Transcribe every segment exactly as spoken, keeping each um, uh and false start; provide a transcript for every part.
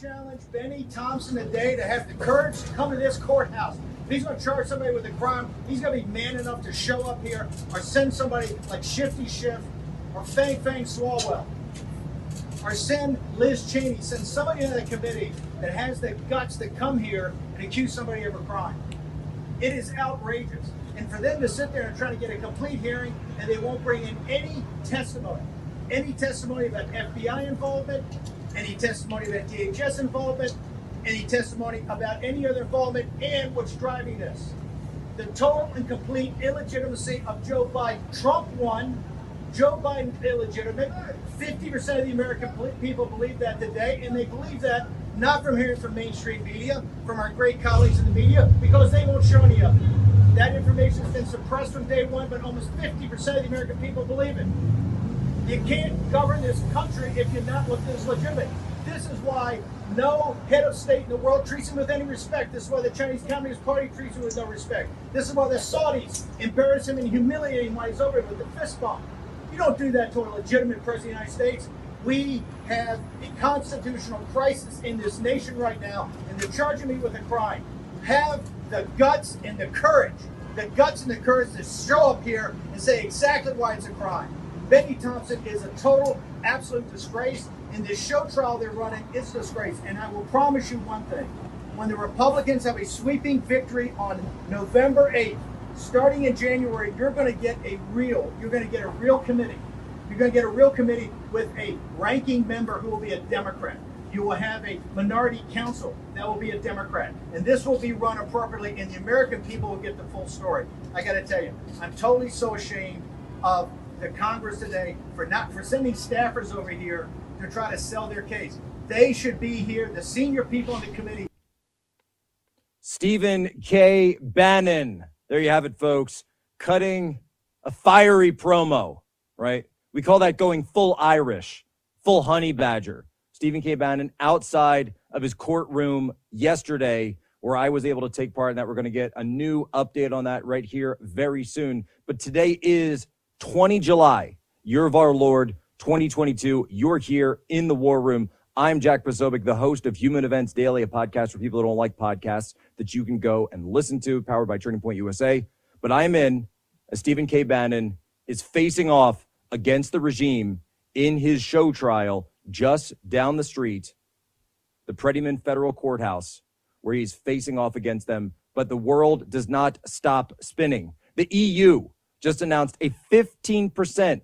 challenge Benny Thompson today to have the courage to come to this courthouse. If he's going to charge somebody with a crime, he's going to be man enough to show up here or send somebody like Shifty Schiff or Fang Fang Swalwell or send Liz Cheney, send somebody to the committee that has the guts to come here and accuse somebody of a crime. It is outrageous. And for them to sit there and try to get a complete hearing and they won't bring in any testimony, any testimony about F B I involvement, any testimony about D H S involvement, any testimony about any other involvement, and what's driving this. The total and complete illegitimacy of Joe Biden. Trump won, Joe Biden's illegitimate. fifty percent of the American people believe that today, and they believe that not from hearing from mainstream media, from our great colleagues in the media, because they won't show any of it. That information has been suppressed from day one, but almost fifty percent of the American people believe it. You can't govern this country if you're not looking at this legitimate. This is why no head of state in the world treats him with any respect. This is why the Chinese Communist Party treats him with no respect. This is why the Saudis embarrass him and humiliate him while he's over it with the fist bump. You don't do that to a legitimate president of the United States. We have a constitutional crisis in this nation right now, and they're charging me with a crime. Have the guts and the courage, the guts and the courage to show up here and say exactly why it's a crime. Benny Thompson is a total, absolute disgrace, and this show trial they're running is a disgrace. And I will promise you one thing. When the Republicans have a sweeping victory on November eighth, starting in January, you're going to get a real, you're going to get a real committee. You're going to get a real committee with a ranking member who will be a Democrat. You will have a minority council that will be a Democrat. And this will be run appropriately, and the American people will get the full story. I got to tell you, I'm totally so ashamed of the Congress today for not for sending staffers over here to try to sell their case. They should be here, the senior people on the committee. Stephen K. Bannon. There you have it, folks. Cutting a fiery promo, right? We call that going full Irish, full honey badger. Stephen K. Bannon outside of his courtroom yesterday, where I was able to take part in that. We're going to get a new update on that right here very soon. But today is the twentieth of July, year of our Lord, twenty twenty-two. You're here in the war room. I'm Jack Posobiec, the host of Human Events Daily, a podcast for people that don't like podcasts that you can go and listen to, powered by Turning Point U S A. But I'm in as Stephen K. Bannon is facing off against the regime in his show trial just down the street, the Prettyman Federal Courthouse, where he's facing off against them. But the world does not stop spinning. The E U just announced a fifteen percent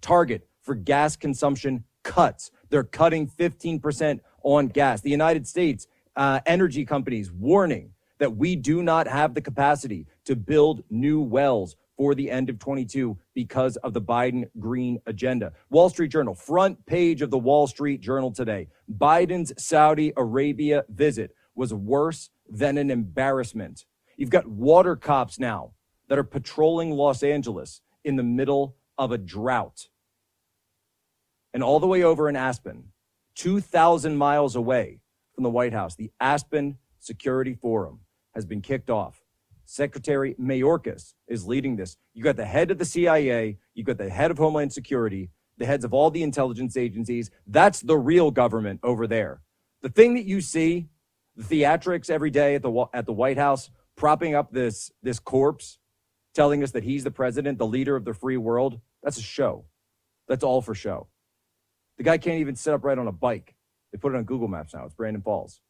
target for gas consumption cuts. They're cutting fifteen percent on gas. The United States uh, energy companies warning that we do not have the capacity to build new wells for the end of twenty-two because of the Biden green agenda. Wall Street Journal, front page of the Wall Street Journal today. Biden's Saudi Arabia visit was worse than an embarrassment. You've got water cops now that are patrolling Los Angeles in the middle of a drought. And all the way over in Aspen, two thousand miles away from the White House, the Aspen Security Forum has been kicked off. Secretary Mayorkas is leading this. You got the head of the C I A, you got the head of Homeland Security, the heads of all the intelligence agencies. That's the real government over there. The thing that you see, the theatrics every day at the at the White House, propping up this this corpse, telling us that he's the president, the leader of the free world, that's a show. That's all for show. The guy can't even sit up right on a bike. They put it on Google Maps now. It's Brandon falls.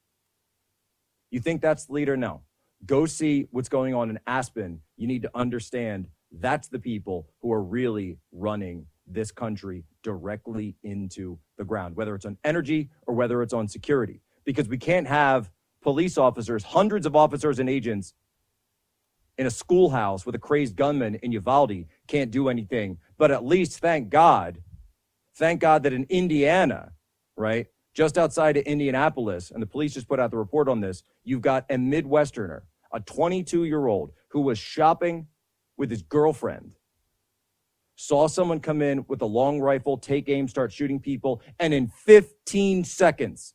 You think that's the leader? No. Go see what's going on in Aspen. You need to understand that's the people who are really running this country directly into the ground, whether it's on energy or whether it's on security, because we can't have police officers, hundreds of officers and agents in a schoolhouse with a crazed gunman in Uvalde. Can't do anything. But at least, thank God, thank God that in Indiana, right, just outside of Indianapolis, and the police just put out the report on this, you've got a Midwesterner, a twenty-two-year-old who was shopping with his girlfriend, saw someone come in with a long rifle, take aim, start shooting people, and in fifteen seconds,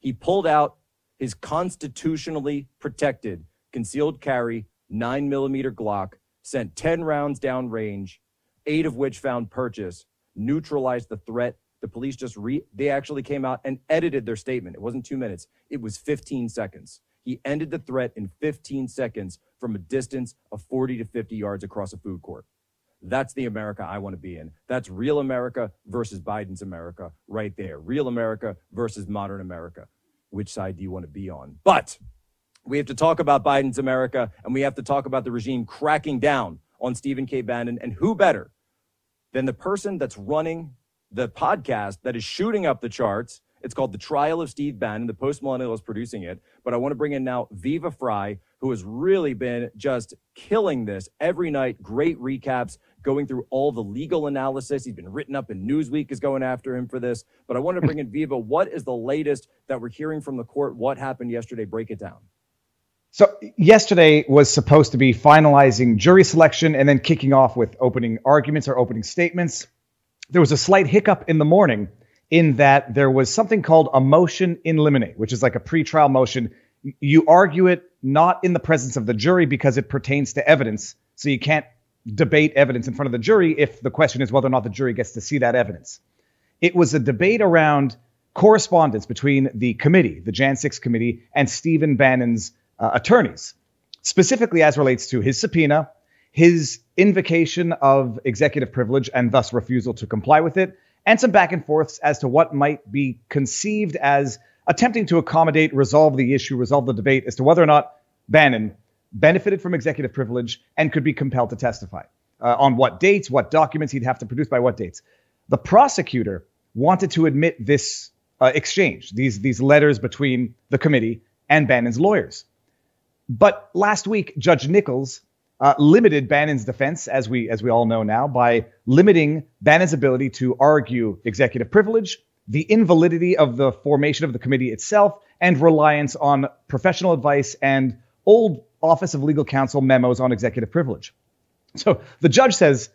he pulled out his constitutionally protected concealed carry nine millimeter Glock, sent ten rounds downrange, eight of which found purchase, neutralized the threat The police just re, they actually came out and edited their statement. It wasn't two minutes, it was fifteen seconds. He ended the threat in fifteen seconds from a distance of forty to fifty yards across a food court. That's the America I want to be in. That's real America versus Biden's America right there. Real America versus modern America. Which side do you want to be on? But we have to talk about Biden's America, and we have to talk about the regime cracking down on Stephen K. Bannon, and who better than the person that's running the podcast that is shooting up the charts. It's called The Trial of Steve Bannon. The Post Millennial is producing it, but I want to bring in now Viva Fry, who has really been just killing this every night. Great recaps, going through all the legal analysis. He's been written up, and Newsweek is going after him for this. But I want to bring in Viva. What is the latest that we're hearing from the court? What happened yesterday? Break it down. So yesterday was supposed to be finalizing jury selection and then kicking off with opening arguments or opening statements. There was a slight hiccup in the morning in that there was something called a motion in limine, which is like a pretrial motion. You argue it not in the presence of the jury because it pertains to evidence. So you can't debate evidence in front of the jury if the question is whether or not the jury gets to see that evidence. It was a debate around correspondence between the committee, the January sixth committee, and Stephen Bannon's Uh, attorneys, specifically as relates to his subpoena, his invocation of executive privilege and thus refusal to comply with it, and some back and forths as to what might be conceived as attempting to accommodate, resolve the issue, resolve the debate as to whether or not Bannon benefited from executive privilege and could be compelled to testify uh, on what dates, what documents he'd have to produce by what dates. The prosecutor wanted to admit this uh, exchange, these these letters between the committee and Bannon's lawyers. But last week, Judge Nichols uh, limited Bannon's defense, as we as we all know now, by limiting Bannon's ability to argue executive privilege, the invalidity of the formation of the committee itself, and reliance on professional advice and old Office of Legal Counsel memos on executive privilege. So the judge says,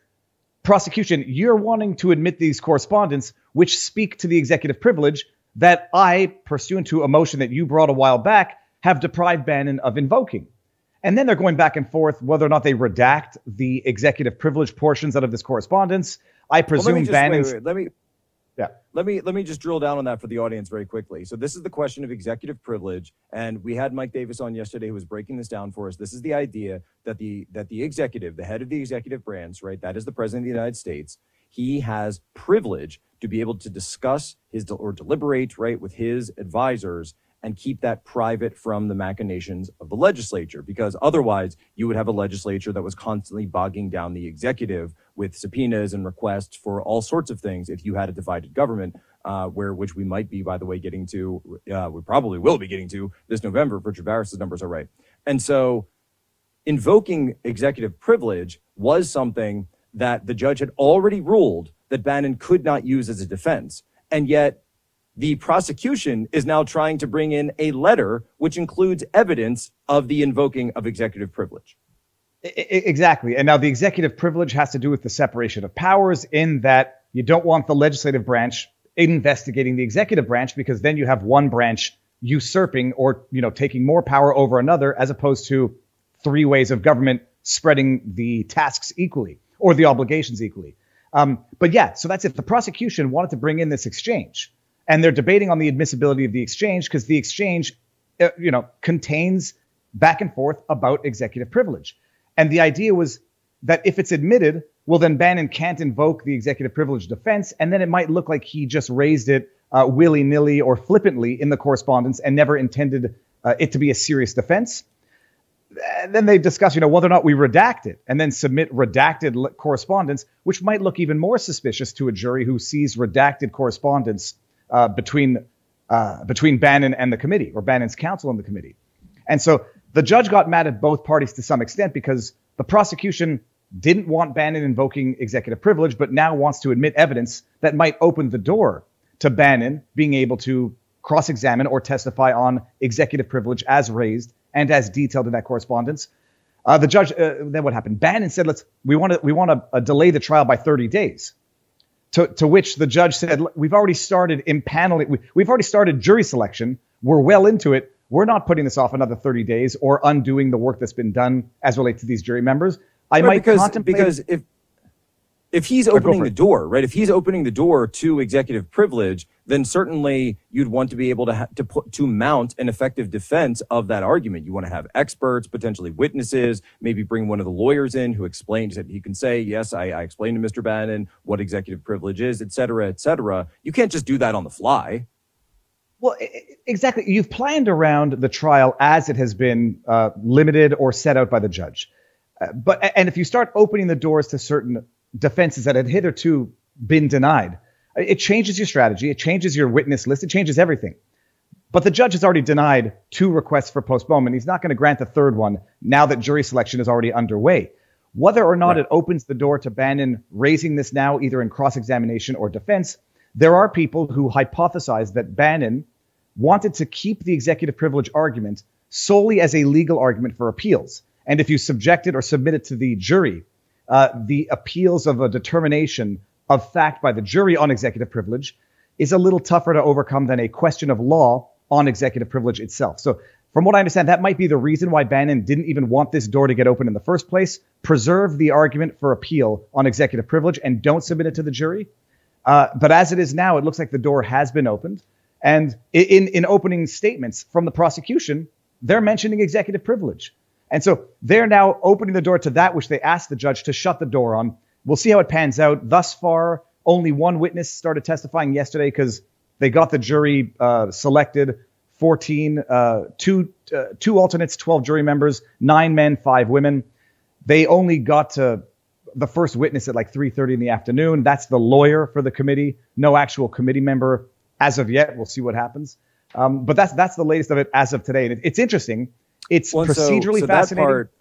prosecution, you're wanting to admit these correspondence, which speak to the executive privilege that I, pursuant to a motion that you brought a while back, have deprived Bannon of invoking. And then they're going back and forth whether or not they redact the executive privilege portions out of this correspondence. I presume well, Bannon. Let me yeah. Let me let me just drill down on that for the audience very quickly. So this is the question of executive privilege. And we had Mike Davis on yesterday who was breaking this down for us. This is the idea that the that the executive, the head of the executive branch, right, that is the president of the United States, he has privilege to be able to discuss his or deliberate, right, with his advisors and keep that private from the machinations of the legislature, because otherwise you would have a legislature that was constantly bogging down the executive with subpoenas and requests for all sorts of things if you had a divided government, uh, where which we might be, by the way, getting to, uh, we probably will be getting to this November if Richard Barris's numbers are right. And so invoking executive privilege was something that the judge had already ruled that Bannon could not use as a defense, and yet the prosecution is now trying to bring in a letter which includes evidence of the invoking of executive privilege. I- exactly. And now the executive privilege has to do with the separation of powers, in that you don't want the legislative branch investigating the executive branch, because then you have one branch usurping or, you know, taking more power over another, as opposed to three ways of government spreading the tasks equally or the obligations equally. Um, but yeah, so that's it. The prosecution wanted to bring in this exchange. And they're debating on the admissibility of the exchange because the exchange, uh, you know, contains back and forth about executive privilege. And the idea was that if it's admitted, well, then Bannon can't invoke the executive privilege defense. And then it might look like he just raised it uh, willy-nilly or flippantly in the correspondence and never intended uh, it to be a serious defense. And then they discuss, you know, whether or not we redact it and then submit redacted correspondence, which might look even more suspicious to a jury who sees redacted correspondence Uh, between uh, between Bannon and the committee, or Bannon's counsel and the committee. And so the judge got mad at both parties to some extent, because the prosecution didn't want Bannon invoking executive privilege, but now wants to admit evidence that might open the door to Bannon being able to cross-examine or testify on executive privilege as raised and as detailed in that correspondence. Uh, the judge, uh, then what happened? Bannon said, "Let's we want to we want to uh, delay the trial by thirty days." To, to which the judge said, we've already started impaneling, we, we've already started jury selection. We're well into it. We're not putting this off another thirty days or undoing the work that's been done as relates to these jury members. I right, might because, contemplate. Because if if he's opening the door, right, if he's opening the door to executive privilege, then certainly you'd want to be able to ha- to put, to mount an effective defense of that argument. You want to have experts, potentially witnesses, maybe bring one of the lawyers in who explains that he can say, yes, I, I explained to Mister Bannon what executive privilege is, et cetera, et cetera. You can't just do that on the fly. Well, exactly. You've planned around the trial as it has been uh, limited or set out by the judge. Uh, but and if you start opening the doors to certain defenses that had hitherto been denied, it changes your strategy. It changes your witness list. It changes everything. But the judge has already denied two requests for postponement. He's not going to grant the third one now that jury selection is already underway. Whether or not right. it opens the door to Bannon raising this now, either in cross-examination or defense, there are people who hypothesize that Bannon wanted to keep the executive privilege argument solely as a legal argument for appeals. And if you subject it or submit it to the jury, uh, the appeals of a determination of fact by the jury on executive privilege is a little tougher to overcome than a question of law on executive privilege itself. So from what I understand, that might be the reason why Bannon didn't even want this door to get open in the first place. Preserve the argument for appeal on executive privilege and don't submit it to the jury. Uh, but as it is now, it looks like the door has been opened. And in, in opening statements from the prosecution, they're mentioning executive privilege. And so they're now opening the door to that which they asked the judge to shut the door on. We'll see how it pans out. Thus far, only one witness started testifying yesterday because they got the jury uh, selected, fourteen, uh, two, uh, two alternates, twelve jury members, nine men, five women. They only got to the first witness at like three thirty in the afternoon. That's the lawyer for the committee. No actual committee member as of yet. We'll see what happens. Um, but that's that's the latest of it as of today. And it, it's interesting. It's well, procedurally so, so fascinating. That part,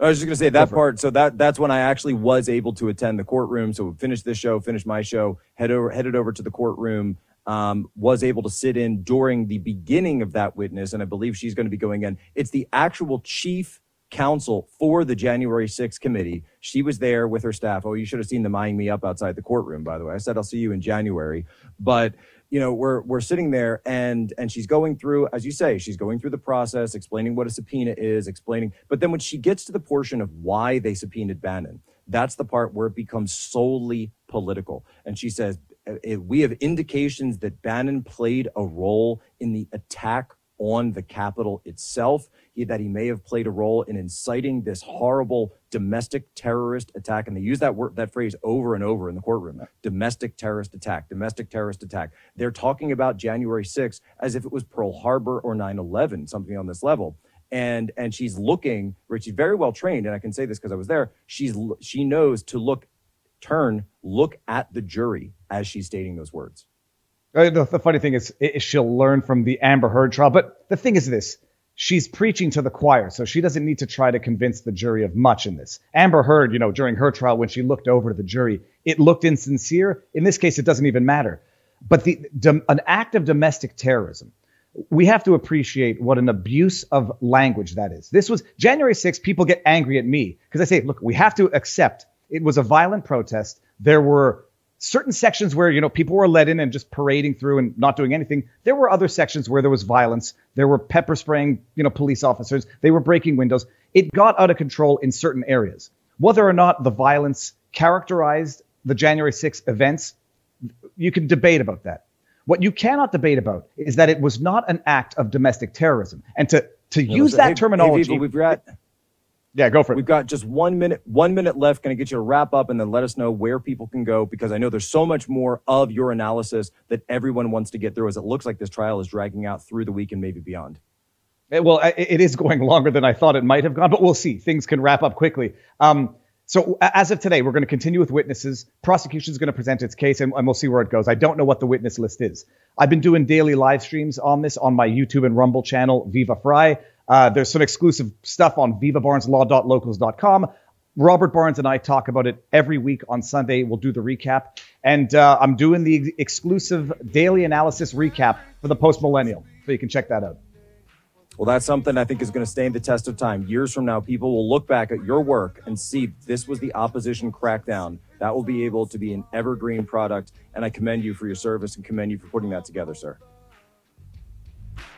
I was just going to say that part. So that that's when I actually was able to attend the courtroom. So we finished this show, finished my show, head over, headed over to the courtroom, um, was able to sit in during the beginning of that witness. And I believe she's going to be going in. It's the actual chief counsel for the January sixth committee. She was there with her staff. Oh, you should have seen them eyeing me up outside the courtroom, by the way. I said, I'll see you in January. But you know, we're we're sitting there and and she's going through, as you say, she's going through the process, explaining what a subpoena is, explaining. But then when she gets to the portion of why they subpoenaed Bannon, that's the part where it becomes solely political. And she says, we have indications that Bannon played a role in the attack on the Capitol itself, he, that he may have played a role in inciting this horrible domestic terrorist attack. And they use that word, that phrase over and over in the courtroom, domestic terrorist attack, domestic terrorist attack. They're talking about January sixth as if it was Pearl Harbor or nine eleven, something on this level. And and she's looking, right, she's very well trained, and I can say this because I was there, she's she knows to look, turn, look at the jury as she's stating those words. The, the funny thing is, is she'll learn from the Amber Heard trial. But the thing is this, she's preaching to the choir, so she doesn't need to try to convince the jury of much in this. Amber Heard, you know, during her trial, when she looked over to the jury, it looked insincere. In this case, it doesn't even matter. But the dom- an act of domestic terrorism, we have to appreciate what an abuse of language that is. This was January sixth. People get angry at me because I say, look, we have to accept it was a violent protest. There were certain sections where, you know, people were let in and just parading through and not doing anything. There were other sections where there was violence. There were pepper spraying, you know, police officers. They were breaking windows. It got out of control in certain areas. Whether or not the violence characterized the January sixth events, you can debate about that. What you cannot debate about is that it was not an act of domestic terrorism. And to to yeah, use so that hey, terminology. Hey, people, we've got- Yeah, go for it. We've got just one minute, one minute left. Going to get you to wrap up and then let us know where people can go, because I know there's so much more of your analysis that everyone wants to get through as it looks like this trial is dragging out through the week and maybe beyond. Well, it is going longer than I thought it might have gone, but we'll see. Things can wrap up quickly. Um, so as of today, we're going to continue with witnesses. Prosecution is going to present its case and, and we'll see where it goes. I don't know what the witness list is. I've been doing daily live streams on this on my YouTube and Rumble channel, Viva Fry. Uh, there's some exclusive stuff on viva barnes law dot locals dot com. Robert Barnes and I talk about it every week on Sunday. We'll do the recap. And uh, I'm doing the ex- exclusive daily analysis recap for the post-millennial. So you can check that out. Well, that's something I think is going to stand the test of time. Years from now, people will look back at your work and see this was the opposition crackdown. That will be able to be an evergreen product. And I commend you for your service and commend you for putting that together, sir.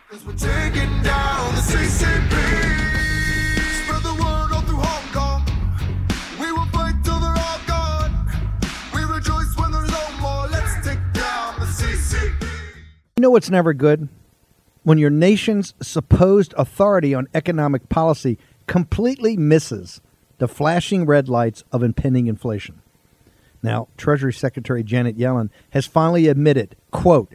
'Cause we're taking down the C C P. Spread the word all through Hong Kong. We will fight till they're up. You know what's never good? When your nation's supposed authority on economic policy completely misses the flashing red lights of impending inflation. Now, Treasury Secretary Janet Yellen has finally admitted, quote,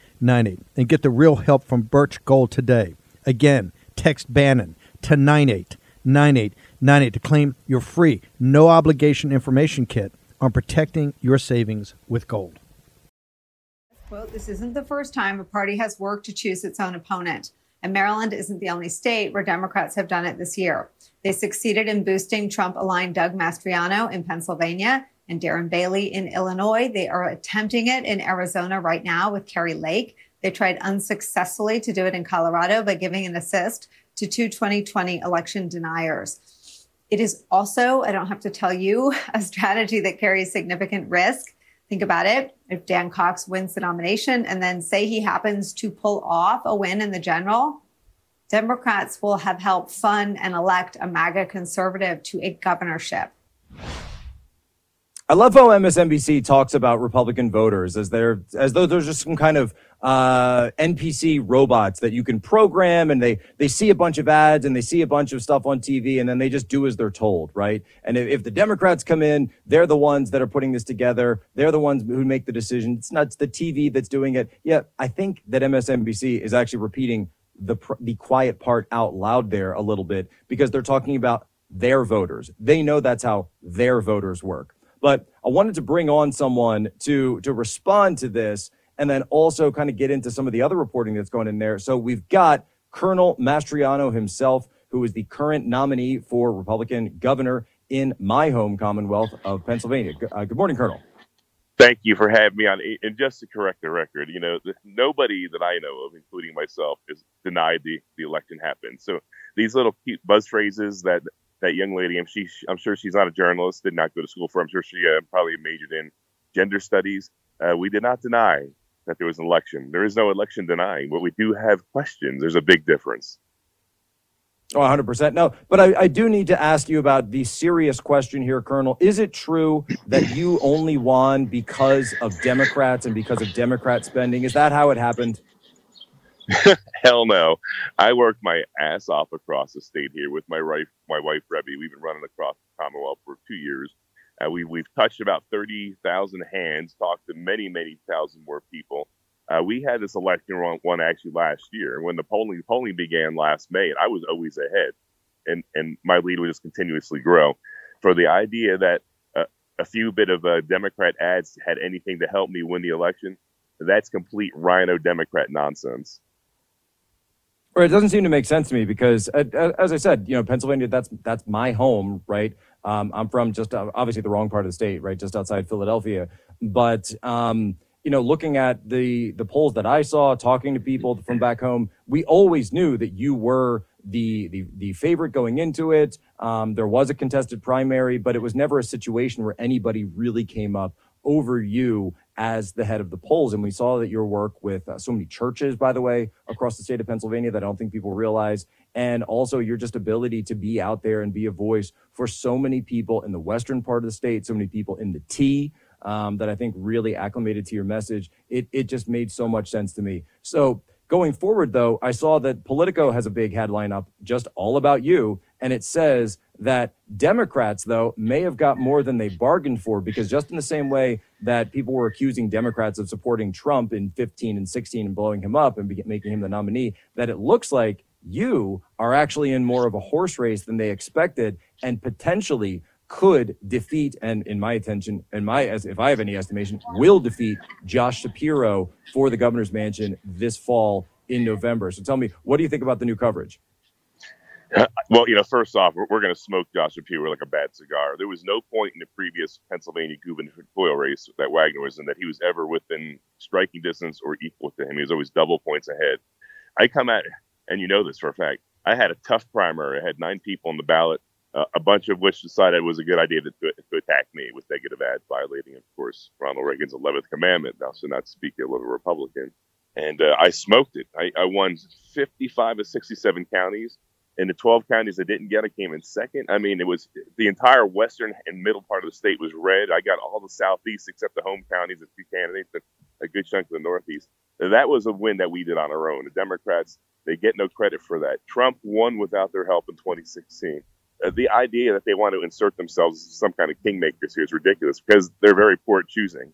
nine eight and get the real help from Birch Gold today. Again, text Bannon to nine eight nine eight nine eight to claim your free, no-obligation information kit on protecting your savings with gold. Well, this isn't the first time a party has worked to choose its own opponent, and Maryland isn't the only state where Democrats have done it this year. They succeeded in boosting Trump-aligned Doug Mastriano in Pennsylvania and Darren Bailey in Illinois. They are attempting it in Arizona right now with Kerry Lake. They tried unsuccessfully to do it in Colorado by giving an assist to two twenty twenty election deniers. It is also, I don't have to tell you, a strategy that carries significant risk. Think about it. If Dan Cox wins the nomination and then say he happens to pull off a win in the general, Democrats will have helped fund and elect a MAGA conservative to a governorship. I love how M S N B C talks about Republican voters as they're as though there's just some kind of uh, N P C robots that you can program, and they they see a bunch of ads and they see a bunch of stuff on T V, and then they just do as they're told, right? And if, if the Democrats come in, they're the ones that are putting this together. They're the ones who make the decision. It's not it's the T V that's doing it. Yeah, I think that M S N B C is actually repeating the the quiet part out loud there a little bit because they're talking about their voters. They know that's how their voters work. But I wanted to bring on someone to to respond to this and then also kind of get into some of the other reporting that's going in there. So we've got Colonel Mastriano himself, who is the current nominee for Republican governor in my home Commonwealth of Pennsylvania. Uh, good morning, Colonel. Thank you for having me on. And just to correct the record, you know, nobody that I know of, including myself, is denied the, the election happened. So these little cute buzz phrases that that young lady, I'm, she, I'm sure she's not a journalist, did not go to school for, I'm sure she uh, probably majored in gender studies. Uh, we did not deny that there was an election. There is no election denying, but we do have questions. There's a big difference. Oh, one hundred percent. No, but I, I do need to ask you about the serious question here, Colonel. Is it true that you only won because of Democrats and because of Democrat spending? Is that how it happened? Hell no. I worked my ass off across the state here with my wife, my wife, Rebby. We've been running across the Commonwealth for two years. Uh, we, we've touched about thirty thousand hands, talked to many, many thousand more people. Uh, we had this election run, one actually last year when the polling polling began last May, and I was always ahead. And, and my lead would just continuously grow. For the idea that uh, a few bit of uh, Democrat ads had anything to help me win the election, that's complete rhino Democrat nonsense. Or it doesn't seem to make sense to me because, as I said, you know, Pennsylvania, that's that's my home, right? Um, I'm from just uh, obviously the wrong part of the state, right? Just outside Philadelphia. But, um, you know, looking at the the polls that I saw, talking to people from back home, we always knew that you were the the, the favorite going into it. Um, there was a contested primary, but it was never a situation where anybody really came up over you as the head of the polls. And we saw that your work with uh, so many churches, by the way, across the state of Pennsylvania that I don't think people realize. And also your just ability to be out there and be a voice for so many people in the western part of the state, so many people in the T um, that I think really acclimated to your message. It, it just made so much sense to me. So going forward, though, I saw that Politico has a big headline up just all about you. And it says that Democrats, though, may have got more than they bargained for, because just in the same way that people were accusing Democrats of supporting Trump in fifteen and sixteen and blowing him up and making him the nominee, that it looks like you are actually in more of a horse race than they expected and potentially could defeat, and in my attention, and my, as if I have any estimation, will defeat Josh Shapiro for the governor's mansion this fall in November. So tell me, what do you think about the new coverage? Uh, well, you know, first off, we're, we're going to smoke Josh Shapiro like a bad cigar. There was no point in the previous Pennsylvania gubernatorial race that Wagner was in that he was ever within striking distance or equal to him. He was always double points ahead. I come at, and you know this for a fact, I had a tough primary. I had nine people on the ballot, uh, a bunch of which decided it was a good idea to, to, to attack me with negative ads, violating, of course, Ronald Reagan's eleventh commandment, thou shalt not speak ill of a Republican. And uh, I smoked it. I, I won fifty-five of sixty-seven counties. In the twelve counties I didn't get, I came in second. I mean, it was the entire western and middle part of the state was red. I got all the southeast except the home counties and two candidates, and a good chunk of the northeast. That was a win that we did on our own. The Democrats, they get no credit for that. Trump won without their help in twenty sixteen. Uh, the idea that they want to insert themselves as some kind of kingmakers here is ridiculous because they're very poor at choosing.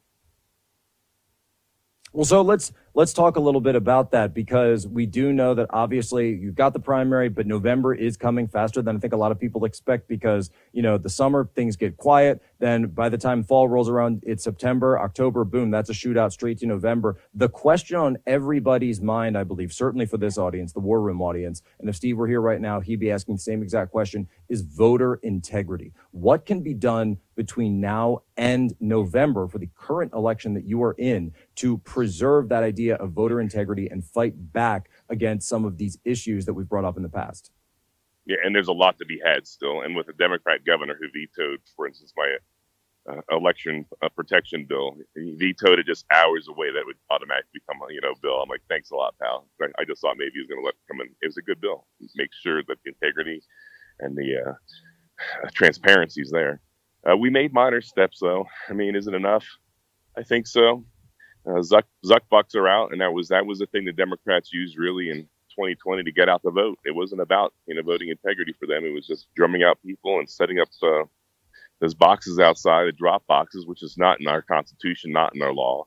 Well, so let's let's talk a little bit about that, because we do know that obviously you've got the primary, but November is coming faster than I think a lot of people expect, because, you know, the summer things get quiet. Then by the time fall rolls around, it's September, October, boom, that's a shootout straight to November. The question on everybody's mind, I believe, certainly for this audience, the War Room audience, and if Steve were here right now, he'd be asking the same exact question, is voter integrity. What can be done between now and November for the current election that you are in to preserve that idea of voter integrity and fight back against some of these issues that we've brought up in the past? Yeah, and there's a lot to be had still. And with a Democrat governor who vetoed, for instance, my uh, election uh, protection bill, he vetoed it just hours away. That would automatically become a, you know, bill. I'm like, thanks a lot, pal. I just thought maybe he was going to let it come in. It was a good bill. Make sure that the integrity and the uh, transparency is there. Uh, we made minor steps, though. I mean, is it enough? I think so. Uh, Zuck, Zuck bucks are out, and that was that was the thing the Democrats used really in twenty twenty to get out the vote. It wasn't about, you know, voting integrity for them. It was just drumming out people and setting up uh, those boxes outside, the drop boxes, which is not in our Constitution, not in our law.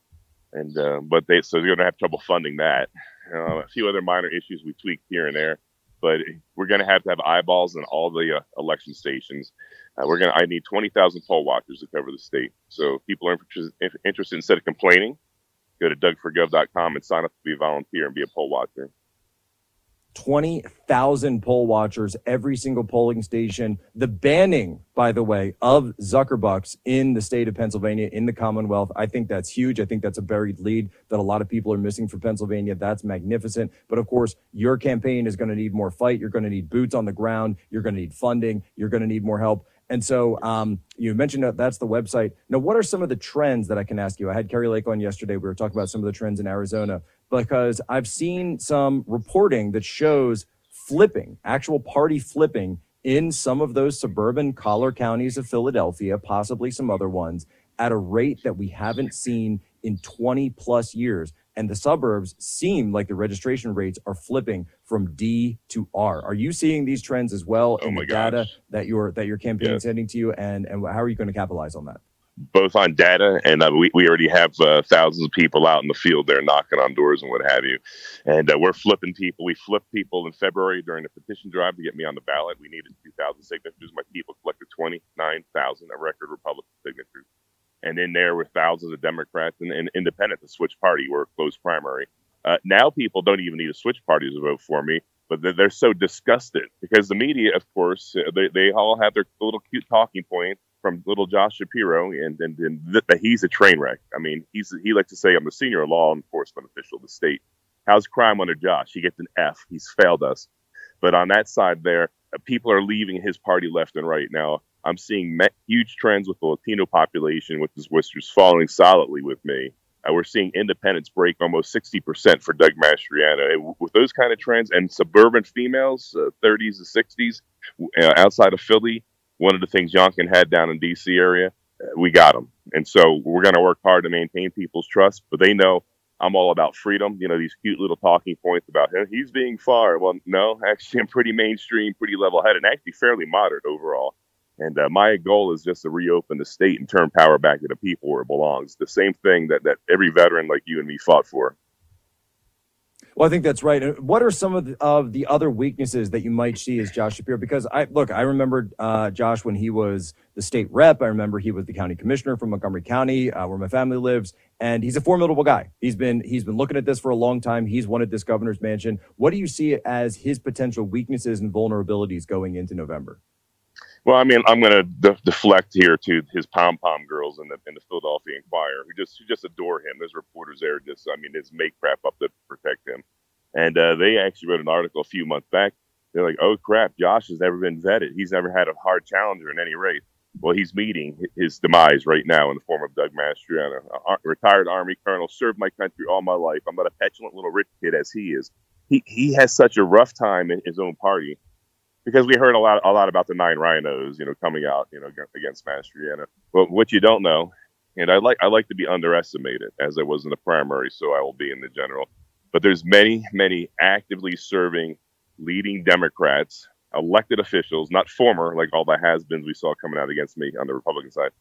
And uh, but they so they're going to have trouble funding that. Uh, a few other minor issues we tweaked here and there, but we're going to have to have eyeballs in all the uh, election stations. Uh, we're going to I need twenty thousand poll watchers to cover the state. So if people are inter- interested, instead of complaining, go to Doug For Gov dot com and sign up to be a volunteer and be a poll watcher. twenty thousand poll watchers, every single polling station. The banning, by the way, of Zuckerbucks in the state of Pennsylvania, in the Commonwealth, I think that's huge. I think that's a buried lead that a lot of people are missing for Pennsylvania. That's magnificent. But of course, your campaign is going to need more fight. You're going to need boots on the ground. You're going to need funding. You're going to need more help. And so um, you mentioned that that's the website. Now, what are some of the trends that I can ask you? I had Kerry Lake on yesterday. We were talking about some of the trends in Arizona, because I've seen some reporting that shows flipping, actual party flipping in some of those suburban collar counties of Philadelphia, possibly some other ones, at a rate that we haven't seen in twenty plus years. And the suburbs seem like the registration rates are flipping from D to R. Are you seeing these trends as well in oh the gosh. data that your that your campaign yeah. is sending to you? And, and how are you going to capitalize on that? Both on data, and uh, we, we already have uh, thousands of people out in the field there knocking on doors and what have you. And uh, we're flipping people. We flipped people in February during the petition drive to get me on the ballot. We needed two thousand signatures. My people collected twenty-nine thousand, a record Republican signatures. And in there were thousands of Democrats and, and independents that switch party were a closed primary. Uh, now people don't even need to switch parties to vote for me, but they're, they're so disgusted because the media, of course, they, they all have their little cute talking point from little Josh Shapiro, and, and, and th- that he's a train wreck. I mean, he's he likes to say, I'm the senior law enforcement official of the state. How's crime under Josh? He gets an F. He's failed us. But on that side there, uh, people are leaving his party left and right now. I'm seeing huge trends with the Latino population, which is, which is following solidly with me. Uh, we're seeing independents break almost sixty percent for Doug Mastriano. And with those kind of trends and suburban females, uh, thirties and sixties, uh, outside of Philly, one of the things Yonkin had down in D C area, uh, we got them. And so we're going to work hard to maintain people's trust, but they know I'm all about freedom. You know, these cute little talking points about him, he's being far. Well, no, actually, I'm pretty mainstream, pretty level-headed, and actually fairly moderate overall. And uh, my goal is just to reopen the state and turn power back to the people where it belongs. The same thing that, that every veteran like you and me fought for. Well, I think that's right. What are some of the, of the other weaknesses that you might see as Josh Shapiro? Because I look, I remember uh, Josh when he was the state rep. I remember he was the county commissioner from Montgomery County, uh, where my family lives. And he's a formidable guy. He's been he's been looking at this for a long time. He's wanted this governor's mansion. What do you see as his potential weaknesses and vulnerabilities going into November? Well, I mean, I'm going to de- deflect here to his pom-pom girls in the in the Philadelphia Inquirer, who just who just adore him. There's reporters there just, I mean, just make crap up to protect him. And uh, they actually wrote an article a few months back. They're like, oh, crap, Josh has never been vetted. He's never had a hard challenger in any race. Well, he's meeting his demise right now in the form of Doug Mastriano, a retired Army colonel, served my country all my life. I'm not a petulant little rich kid as he is. He he has such a rough time in his own party. Because we heard a lot, a lot about the nine rhinos, you know, coming out, you know, against Mastriano. But what you don't know, and I like, I like to be underestimated, as I was in the primary, so I will be in the general. But there's many, many actively serving, leading Democrats, elected officials, not former, like all the has-beens we saw coming out against me on the Republican side,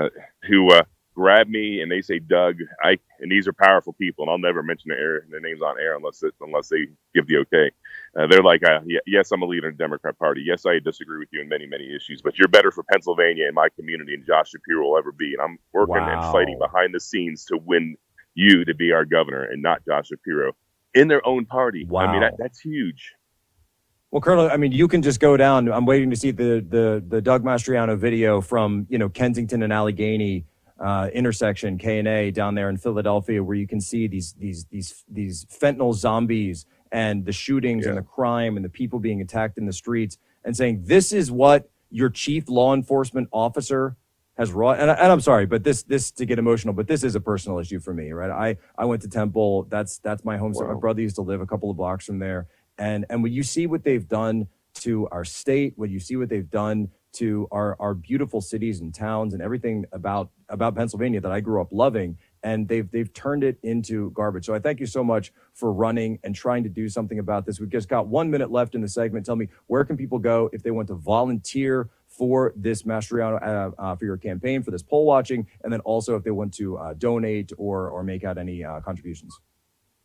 uh, who uh, grab me and they say, Doug, I, and these are powerful people, and I'll never mention their, their names on air unless it, unless they give the okay. Uh, they're like, uh, yes, I'm a leader in the Democrat Party. Yes, I disagree with you on many, many issues, but you're better for Pennsylvania and my community than Josh Shapiro will ever be. And I'm working wow. and fighting behind the scenes to win you to be our governor and not Josh Shapiro in their own party. Wow. I mean, that, that's huge. Well, Colonel, I mean, you can just go down. I'm waiting to see the the, the Doug Mastriano video from, you know, Kensington and Allegheny uh, intersection, K and A down there in Philadelphia, where you can see these these these these fentanyl zombies and the shootings yeah. and the crime and the people being attacked in the streets, and saying, this is what your chief law enforcement officer has wrought. And, I, and I'm sorry, but this, this to get emotional, but this is a personal issue for me, right? I, I went to Temple. That's, that's my home. Wow. My brother used to live a couple of blocks from there. And, and when you see what they've done to our state, when you see what they've done to our, our beautiful cities and towns and everything about, about Pennsylvania that I grew up loving, and they've they've turned it into garbage. So I thank you so much for running and trying to do something about this. We've just got one minute left in the segment. Tell me, where can people go if they want to volunteer for this Mastriano, uh, uh, for your campaign, for this poll watching, and then also if they want to uh, donate or or make out any uh, contributions?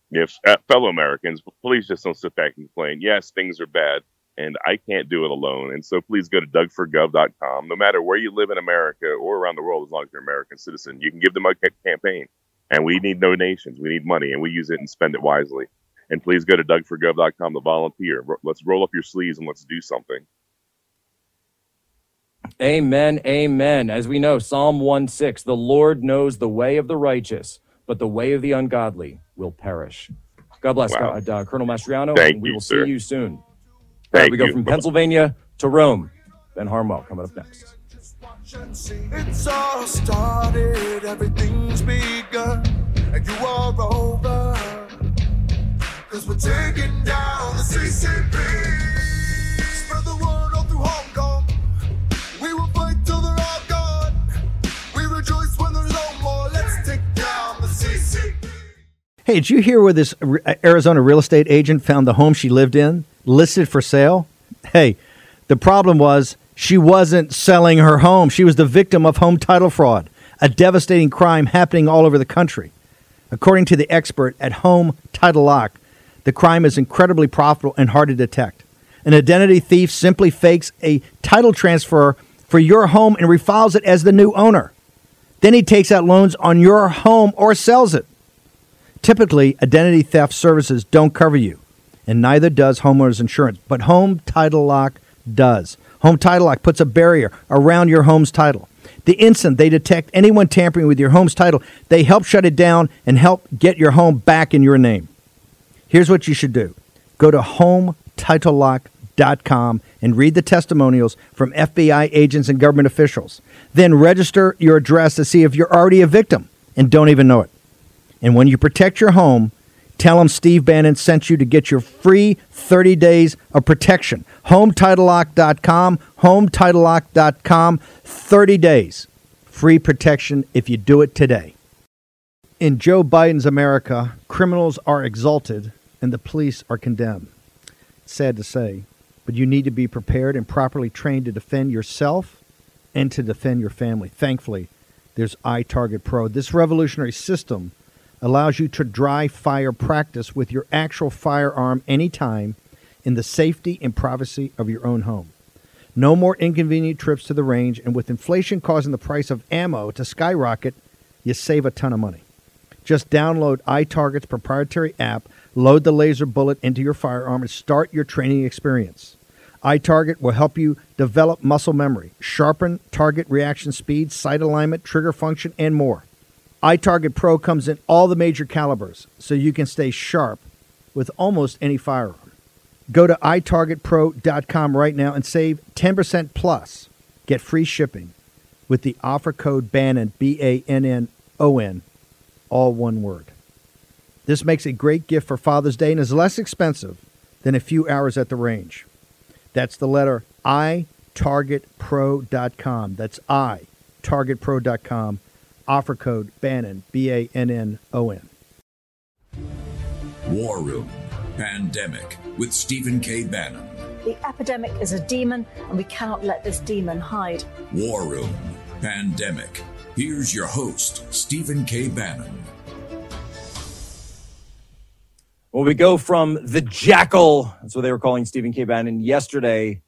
Yes, uh, fellow Americans, please just don't sit back and complain. Yes, things are bad, and I can't do it alone. And so please go to Doug For Gov dot com. No matter where you live in America or around the world, as long as you're an American citizen, you can give them a campaign. And we need donations. We need money, and we use it and spend it wisely. And please go to Doug For Gov dot com to volunteer. Let's roll up your sleeves and let's do something. Amen, amen. As we know, Psalm one six, the Lord knows the way of the righteous, but the way of the ungodly will perish. God bless wow. God, uh, Colonel Mastriano. Thank and we you, will sir. See you soon. Right, we go you. From Pennsylvania to Rome. Ben Harmwell coming up next. It's all started, everything's begun, and you are over, because we're taking down the C C P. Spread the word all through Hong Kong. We will fight till they're all gone. We rejoice when there's no more. Let's take down the C C P. Hey, did you hear where this Arizona real estate agent found the home she lived in? Listed for sale? Hey, the problem was she wasn't selling her home. She was the victim of home title fraud, a devastating crime happening all over the country. According to the expert at Home Title Lock, the crime is incredibly profitable and hard to detect. An identity thief simply fakes a title transfer for your home and refiles it as the new owner. Then he takes out loans on your home or sells it. Typically, identity theft services don't cover you, and neither does homeowners insurance. But Home Title Lock does. Home Title Lock puts a barrier around your home's title. The instant they detect anyone tampering with your home's title, they help shut it down and help get your home back in your name. Here's what you should do. Go to home title lock dot com and read the testimonials from F B I agents and government officials. Then register your address to see if you're already a victim and don't even know it. And when you protect your home, tell them Steve Bannon sent you to get your free thirty days of protection. home title lock dot com, home title lock dot com, thirty days. Free protection if you do it today. In Joe Biden's America, criminals are exalted and the police are condemned. It's sad to say, but you need to be prepared and properly trained to defend yourself and to defend your family. Thankfully, there's iTarget Pro. This revolutionary system allows you to dry fire practice with your actual firearm anytime in the safety and privacy of your own home. No more inconvenient trips to the range, and with inflation causing the price of ammo to skyrocket, you save a ton of money. Just download iTarget's proprietary app, load the laser bullet into your firearm, and start your training experience. iTarget will help you develop muscle memory, sharpen target reaction speed, sight alignment, trigger function, and more. iTarget Pro comes in all the major calibers, so you can stay sharp with almost any firearm. Go to i target pro dot com right now and save ten percent plus. Get free shipping with the offer code Bannon, B A N N O N, all one word. This makes a great gift for Father's Day and is less expensive than a few hours at the range. That's the letter i target pro dot com. That's i target pro dot com. Offer code Bannon, B A N N O N. War Room. Pandemic with Stephen K. Bannon. The epidemic is a demon, and we cannot let this demon hide. War Room, Pandemic. Here's your host, Stephen K. Bannon. Well, we go from the jackal, that's what they were calling Stephen K. Bannon yesterday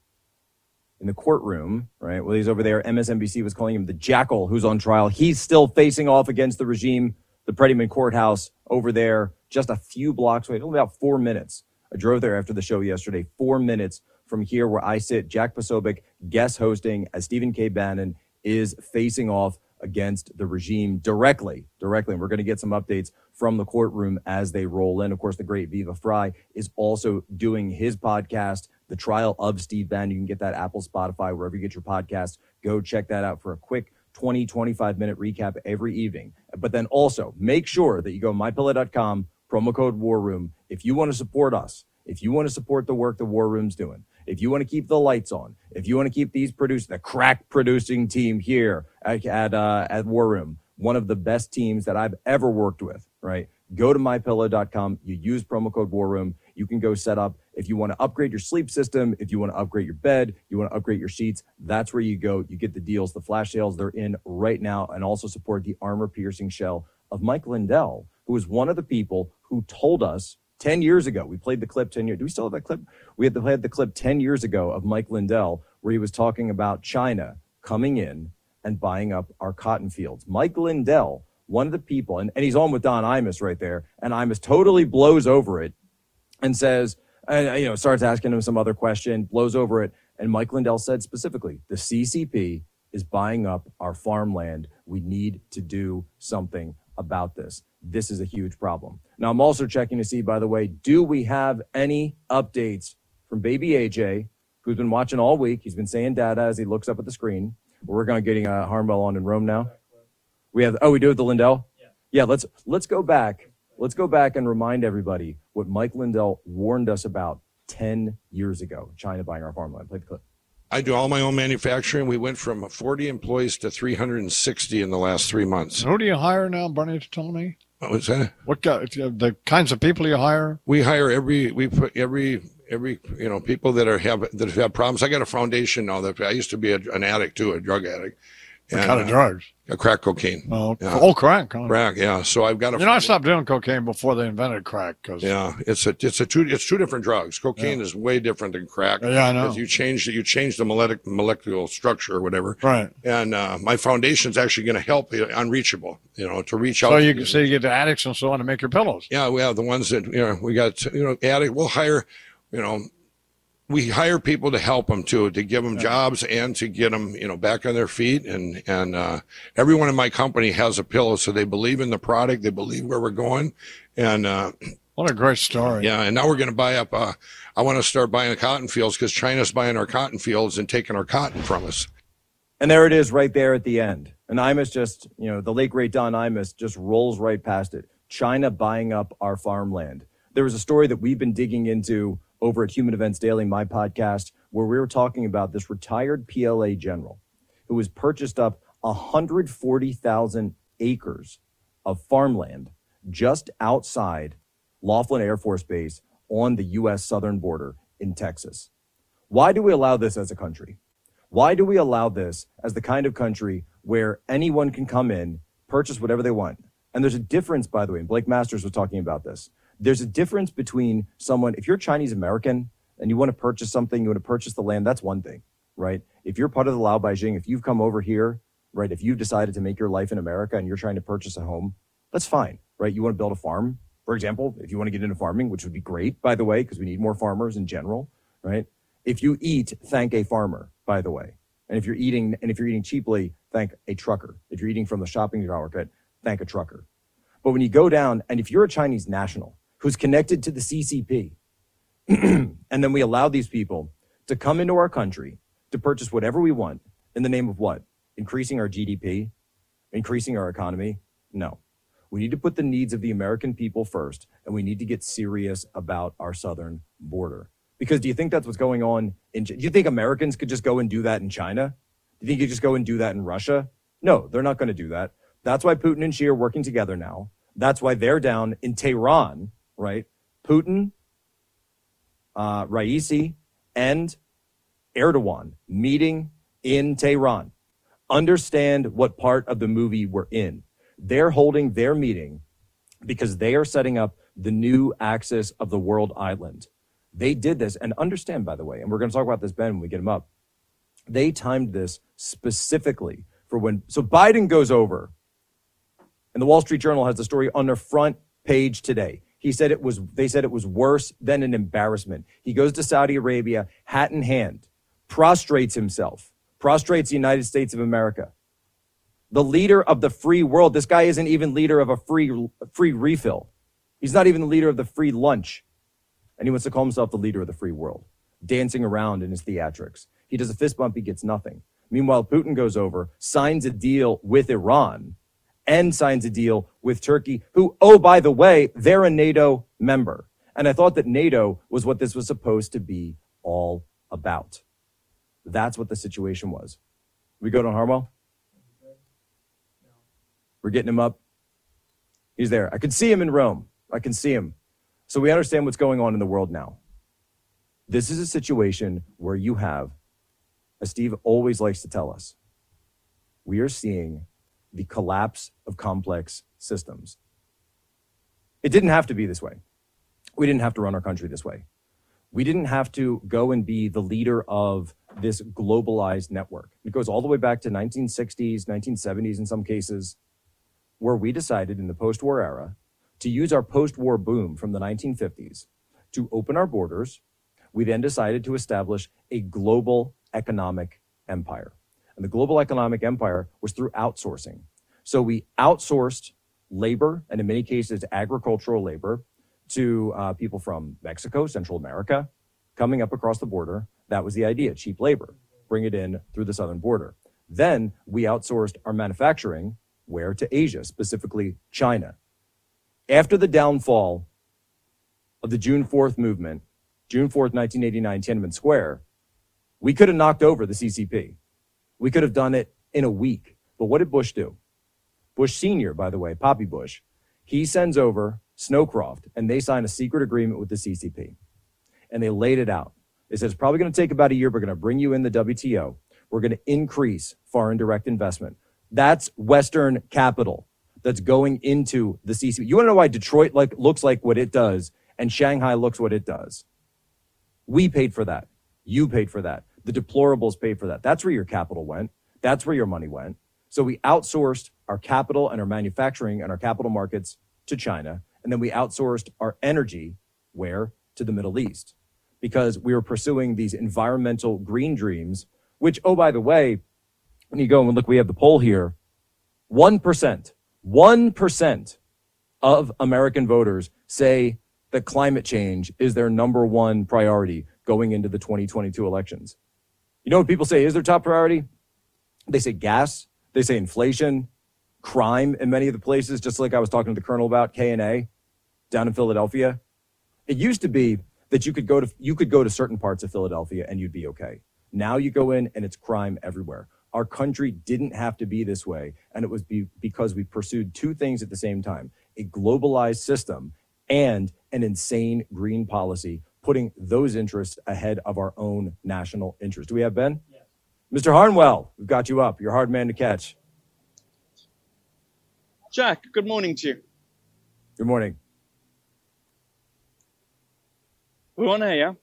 in the courtroom, right? Well, he's over there. M S N B C was calling him the jackal who's on trial. He's still facing off against the regime, the Prettyman Courthouse over there. Just a few blocks away, only about four minutes. I drove there after the show yesterday, four minutes from here where I sit. Jack Posobiec guest hosting as Stephen K. Bannon is facing off against the regime directly, directly. And we're going to get some updates from the courtroom as they roll in. Of course, the great Viva Fry is also doing his podcast, The Trial of Steve Bannon. You can get that Apple, Spotify, wherever you get your podcasts. Go check that out for a quick twenty, twenty-five minute recap every evening. But then also make sure that you go my pillow dot com. Promo code War Room. If you want to support us, if you want to support the work the War Room's doing, if you want to keep the lights on, if you want to keep these produced, the crack producing team here at at, uh, at War Room, one of the best teams that I've ever worked with, right? Go to my pillow dot com. You use promo code War Room. You can go set up. If you want to upgrade your sleep system, if you want to upgrade your bed, you want to upgrade your sheets, that's where you go. You get the deals, the flash sales, they're in right now, and also support the armor-piercing shell of Mike Lindell, who is one of the people who told us ten years ago, we played the clip ten years, do we still have that clip? We had, the, had the clip ten years ago of Mike Lindell, where he was talking about China coming in and buying up our cotton fields. Mike Lindell, one of the people, and, and he's on with Don Imus right there, and Imus totally blows over it and says, and, you know, starts asking him some other question, blows over it, and Mike Lindell said specifically, the C C P is buying up our farmland. We need to do something about this. This is a huge problem. Now, I'm also checking to see, by the way, do we have any updates from baby A J, who's been watching all week? He's been saying data as he looks up at the screen. We're going to getting uh, Harnwell on in Rome now. We have, oh, we do with the Lindell? Yeah. Yeah, let's let's go back. Let's go back and remind everybody what Mike Lindell warned us about ten years ago, China buying our farmland. Play the clip. I do all my own manufacturing. We went from forty employees to three hundred sixty in the last three months. Who do you hire now, Bernie, to tell me? What was that? What the kinds of people you hire? We hire every, we put every, every, you know, people that are have, that have problems. I got a foundation now that I used to be a, an addict too, a drug addict. What and, kind of drugs? Uh, crack cocaine. Oh, yeah. oh crack. Huh? Crack, yeah. So I've got a. You know, I stopped doing cocaine before they invented crack. Cause yeah, it's a, it's a two, it's two different drugs. Cocaine yeah. is way different than crack. Yeah, I know. You change you change the molecular structure or whatever. Right. And uh, my foundation's actually going to help the unreachable. You know, to reach out. So you can so you get the addicts and so on to make your pillows. Yeah, we have the ones that you know we got you know addict. We'll hire, you know. We hire people to help them too, to give them yeah. jobs and to get them, you know, back on their feet. And, and, uh, everyone in my company has a pillow. So they believe in the product. They believe where we're going. And, uh, what a great story. Yeah. And now we're going to buy up, uh, I want to start buying the cotton fields because China's buying our cotton fields and taking our cotton from us. And there it is right there at the end. And Imus just, you know, the late great Don Imus just rolls right past it. China buying up our farmland. There was a story that we've been digging into over at Human Events Daily, my podcast, where we were talking about this retired P L A general who has purchased up one hundred forty thousand acres of farmland just outside Laughlin Air Force Base on the U S southern border in Texas. Why do we allow this as a country? Why do we allow this as the kind of country where anyone can come in, purchase whatever they want? And there's a difference, by the way, and Blake Masters was talking about this. There's a difference between someone, if you're Chinese American and you want to purchase something, you want to purchase the land, that's one thing, right? If you're part of the Lao Beijing, if you've come over here, right, if you've decided to make your life in America and you're trying to purchase a home, that's fine, right? You want to build a farm, for example, if you want to get into farming, which would be great, by the way, because we need more farmers in general, right? If you eat, thank a farmer, by the way. And if you're eating, and if you're eating cheaply, thank a trucker. If you're eating from the shopping market, thank a trucker. But when you go down, and if you're a Chinese national who's connected to the C C P, and then we allow these people to come into our country to purchase whatever we want in the name of what? Increasing our G D P, increasing our economy? No. We need to put the needs of the American people first, and we need to get serious about our southern border. Because do you think that's what's going on in, do you think Americans could just go and do that in China? Do you think you just go and do that in Russia? No, they're not going to do that. That's why Putin and Xi are working together now. That's why they're down in Tehran, right? Putin, uh, Raisi, and Erdogan meeting in Tehran. Understand what part of the movie we're in. They're holding their meeting because they are setting up the new axis of the world island. They did this, and understand, by the way, and we're going to talk about this, Ben, when we get him up. They timed this specifically for when, so Biden goes over, and the Wall Street Journal has the story on their front page today. He said it was, they said it was worse than an embarrassment. He goes to Saudi Arabia, hat in hand, prostrates himself, prostrates the United States of America. The leader of the free world. This guy isn't even leader of a free free refill. He's not even the leader of the free lunch. And he wants to call himself the leader of the free world, dancing around in his theatrics. He does a fist bump, he gets nothing. Meanwhile, Putin goes over, signs a deal with Iran, and signs a deal with Turkey, who, oh, by the way, they're a NATO member. And I thought that NATO was what this was supposed to be all about. That's what the situation was. We go to Harmo. We're getting him up. He's there. I can see him in Rome. I can see him. So we understand what's going on in the world now. This is a situation where you have, as Steve always likes to tell us, we are seeing the collapse of complex systems. It didn't have to be this way. We didn't have to run our country this way. We didn't have to go and be the leader of this globalized network. It goes all the way back to nineteen sixties, nineteen seventies in some cases, where we decided in the post-war era to use our post-war boom from the nineteen fifties to open our borders. We then decided to establish a global economic empire. And the global economic empire was through outsourcing. So we outsourced labor, and in many cases, agricultural labor, to uh, people from Mexico, Central America, coming up across the border. That was the idea, cheap labor, bring it in through the southern border. Then we outsourced our manufacturing where? To Asia, specifically China. After the downfall of the June fourth movement, June fourth, nineteen eighty-nine, Tiananmen Square, we could have knocked over the C C P. We could have done it in a week. But what did Bush do? Bush Senior, by the way, Poppy Bush, he sends over Snowcroft, and they sign a secret agreement with the C C P. And they laid it out. They said, it's probably going to take about a year. We're going to bring you in the W T O. We're going to increase foreign direct investment. That's Western capital that's going into the C C P. You want to know why Detroit like looks like what it does and Shanghai looks what it does? We paid for that. You paid for that. The deplorables paid for that. That's where your capital went. That's where your money went. So we outsourced our capital and our manufacturing and our capital markets to China. And then we outsourced our energy, where? To the Middle East. Because we were pursuing these environmental green dreams, which, oh, by the way, when you go and look, we have the poll here, one percent, one percent of American voters say that climate change is their number one priority going into the twenty twenty-two elections. You know what people say is their top priority? They say gas, they say inflation, crime in many of the places, just like I was talking to the colonel about K and A down in Philadelphia. It used to be that you could go to you could go to certain parts of Philadelphia and you'd be okay. Now you go in and it's crime everywhere. Our country didn't have to be this way, and it was be, because we pursued two things at the same time, a globalized system and an insane green policy, putting those interests ahead of our own national interests. Do we have Ben? Yes. Mister Harnwell, we've got you up. You're a hard man to catch. Jack, good morning to you. Good morning. We're on air, yeah?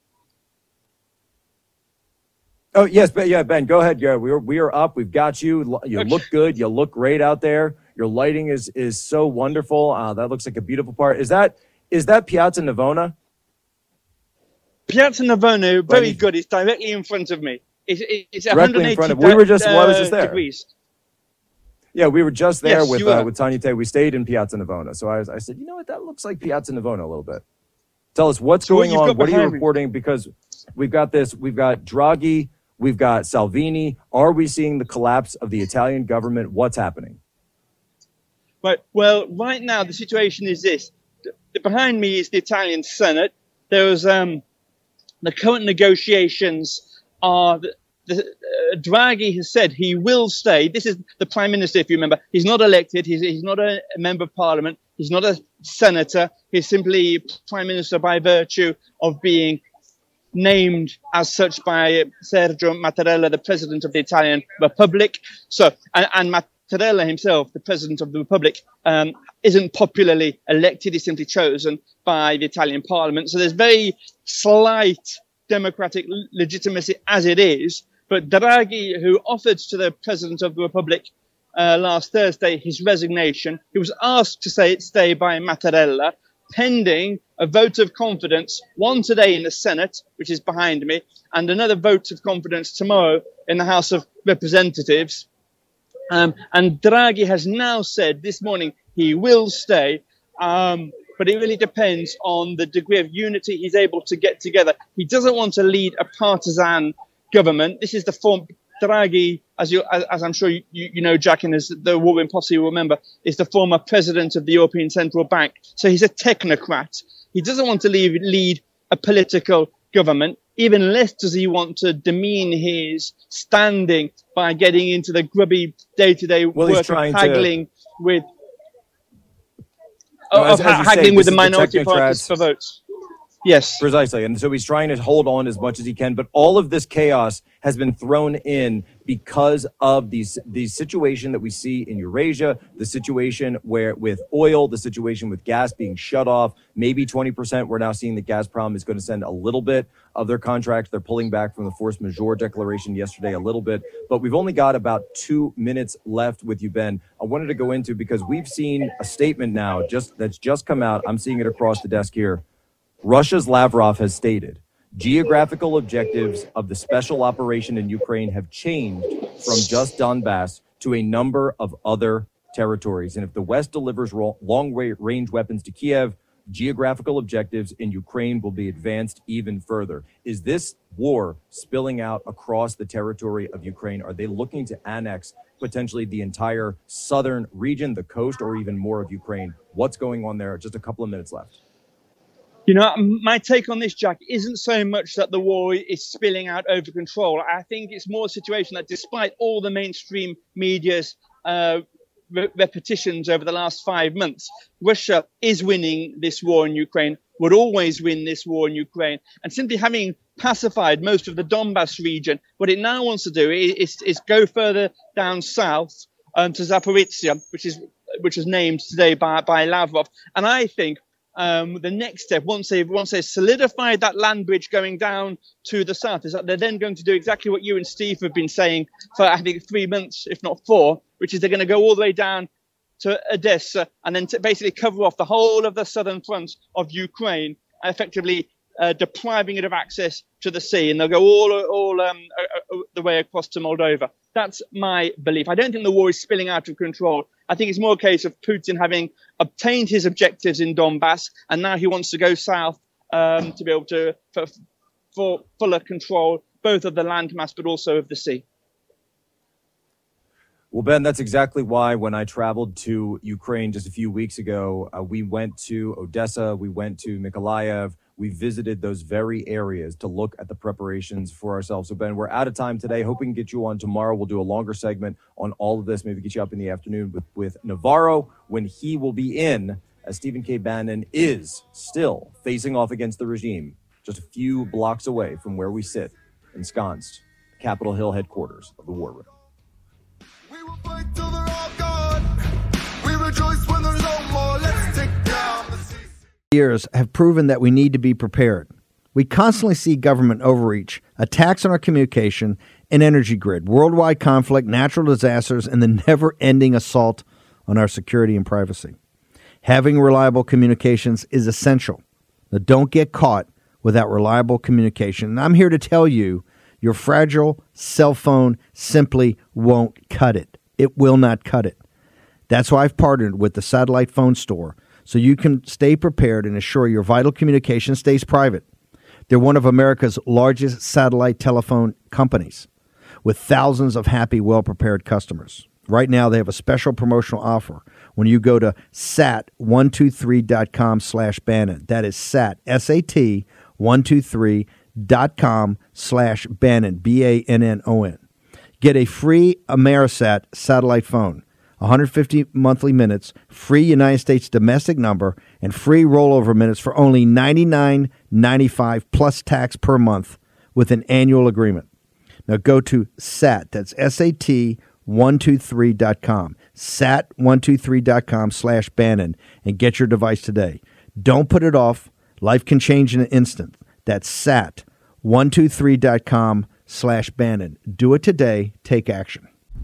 Oh, yes, but yeah, Ben, go ahead. Yeah, we are, we are up. We've got you. You okay. Look good. You look great out there. Your lighting is is so wonderful. Uh, that looks like a beautiful part. Is that is that Piazza Navona? Piazza Navona, very you, good. It's directly in front of me. It's, it's directly in front of. We were just. Uh, well, I was just there. Degrees. Yeah, we were just there yes, with uh, with Tanya Tay. We stayed in Piazza Navona. So I was, I said, you know what? That looks like Piazza Navona a little bit. Tell us what's so going on. What are you reporting? Me. Because we've got this. We've got Draghi. We've got Salvini. Are we seeing the collapse of the Italian government? What's happening? Right. Well, right now, the situation is this. Behind me is the Italian Senate. There was um, the current negotiations are the, the, uh, Draghi has said he will stay. This is the prime minister, if you remember. He's not elected. He's, he's not a member of parliament. He's not a senator. He's simply prime minister by virtue of being named as such by Sergio Mattarella, the president of the Italian Republic. So, and, and Mattarella himself, the president of the Republic, um, isn't popularly elected. He's simply chosen by the Italian parliament. So there's very slight democratic legitimacy as it is. But Draghi, who offered to the president of the Republic uh, last Thursday his resignation, he was asked to say it stay by Mattarella, pending a vote of confidence, one today in the Senate, which is behind me, and another vote of confidence tomorrow in the House of Representatives. Um, and Draghi has now said this morning he will stay, um, but it really depends on the degree of unity he's able to get together. He doesn't want to lead a partisan government. This is the form Draghi, as you, as, as I'm sure you, you, you know, Jack, and as the Warren Posse will remember, is the former president of the European Central Bank. So he's a technocrat. He doesn't want to leave, lead a political government. Even less does he want to demean his standing by getting into the grubby day-to-day well, work of haggling to... with no, of as, as haggling say, with the minority the parties for votes. Yes. Precisely. And so he's trying to hold on as much as he can. But all of this chaos has been thrown in because of these, the situation that we see in Eurasia, the situation where with oil, the situation with gas being shut off, maybe twenty percent. We're now seeing that Gazprom is going to send a little bit of their contracts. They're pulling back from the force majeure declaration yesterday a little bit. But we've only got about two minutes left with you, Ben. I wanted to go into because we've seen a statement now just that's just come out. I'm seeing it across the desk here. Russia's Lavrov has stated, geographical objectives of the special operation in Ukraine have changed from just Donbass to a number of other territories. And if the West delivers long-range weapons to Kiev, geographical objectives in Ukraine will be advanced even further. Is this war spilling out across the territory of Ukraine? Are they looking to annex potentially the entire southern region, the coast, or even more of Ukraine? What's going on there? Just a couple of minutes left. You know, my take on this, Jack, isn't so much that the war is spilling out over control. I think it's more a situation that despite all the mainstream media's uh, re- repetitions over the last five months, Russia is winning this war in Ukraine, would always win this war in Ukraine. And simply having pacified most of the Donbass region, what it now wants to do is, is go further down south um, to Zaporizhzhia, which is which was named today by, by Lavrov. And I think Um, the next step, once they've once they've solidified that land bridge going down to the south, is that they're then going to do exactly what you and Steve have been saying for I think three months, if not four, which is they're going to go all the way down to Odessa and then to basically cover off the whole of the southern front of Ukraine, effectively uh, depriving it of access to the sea, and they'll go all all um, the way across to Moldova. That's my belief. I don't think the war is spilling out of control. I think it's more a case of Putin having obtained his objectives in Donbass, and now he wants to go south um, to be able to for, for fuller control, both of the landmass, but also of the sea. Well, Ben, that's exactly why when I traveled to Ukraine just a few weeks ago, uh, we went to Odessa, we went to Mykolaiv. We visited those very areas to look at the preparations for ourselves. So, Ben, we're out of time today. Hoping to get you on tomorrow. We'll do a longer segment on all of this. Maybe get you up in the afternoon with, with Navarro when he will be in, as Stephen K. Bannon is still facing off against the regime just a few blocks away from where we sit, ensconced, Capitol Hill headquarters of the War Room. We will fight till they're all gone. We rejoice. years have proven that we need to be prepared. We constantly see government overreach, attacks on our communication and energy grid, worldwide conflict, natural disasters, and the never-ending assault on our security and privacy. Having reliable communications is essential. Now, don't get caught without reliable communication. And I'm here to tell you, your fragile cell phone simply won't cut it. It will not cut it. That's why I've partnered with the Satellite Phone Store, so you can stay prepared and assure your vital communication stays private. They're one of America's largest satellite telephone companies with thousands of happy, well-prepared customers. Right now, they have a special promotional offer when you go to sat one two three dot com slash Bannon. That is sat, S A T, one two three dot com slash Bannon, B A N N O N. Get a free Amerisat satellite phone, one hundred fifty monthly minutes, free United States domestic number, and free rollover minutes for only ninety-nine dollars and ninety-five cents plus tax per month with an annual agreement. Now go to SAT, that's S A T one two three dot com, sat one two three dot com slash Bannon, and get your device today. Don't put it off. Life can change in an instant. That's sat one two three dot com slash Bannon. Do it today. Take action.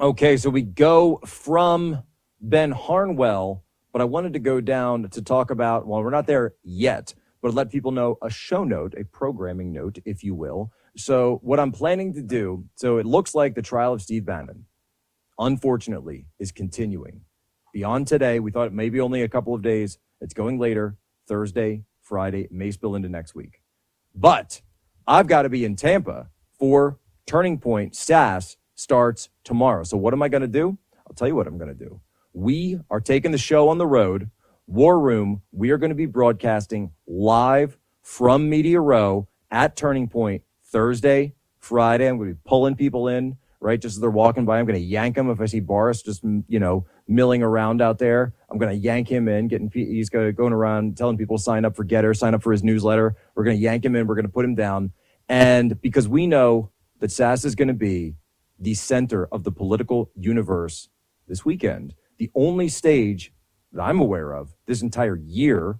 Okay, so we go from Ben Harnwell, but I wanted to go down to talk about, well, we're not there yet, but let people know a show note, a programming note, if you will. So what I'm planning to do, so it looks like the trial of Steve Bannon, unfortunately, is continuing beyond today. We thought it may be only a couple of days. It's going later, Thursday, Friday, it may spill into next week. But I've got to be in Tampa for Turning Point. S A S starts tomorrow. So what am I going to do? I'll tell you what I'm going to do. We are taking the show on the road. War Room, we are going to be broadcasting live from Media Row at Turning Point Thursday, Friday. I'm going to be pulling people in, right, just as they're walking by. I'm going to yank them. If I see Boris just, you know, milling around out there, I'm going to yank him in, getting, he's going around telling people sign up for Getter, sign up for his newsletter. We're going to yank him in. We're going to put him down. And because we know that S A S is going to be the center of the political universe this weekend, the only stage that I'm aware of this entire year,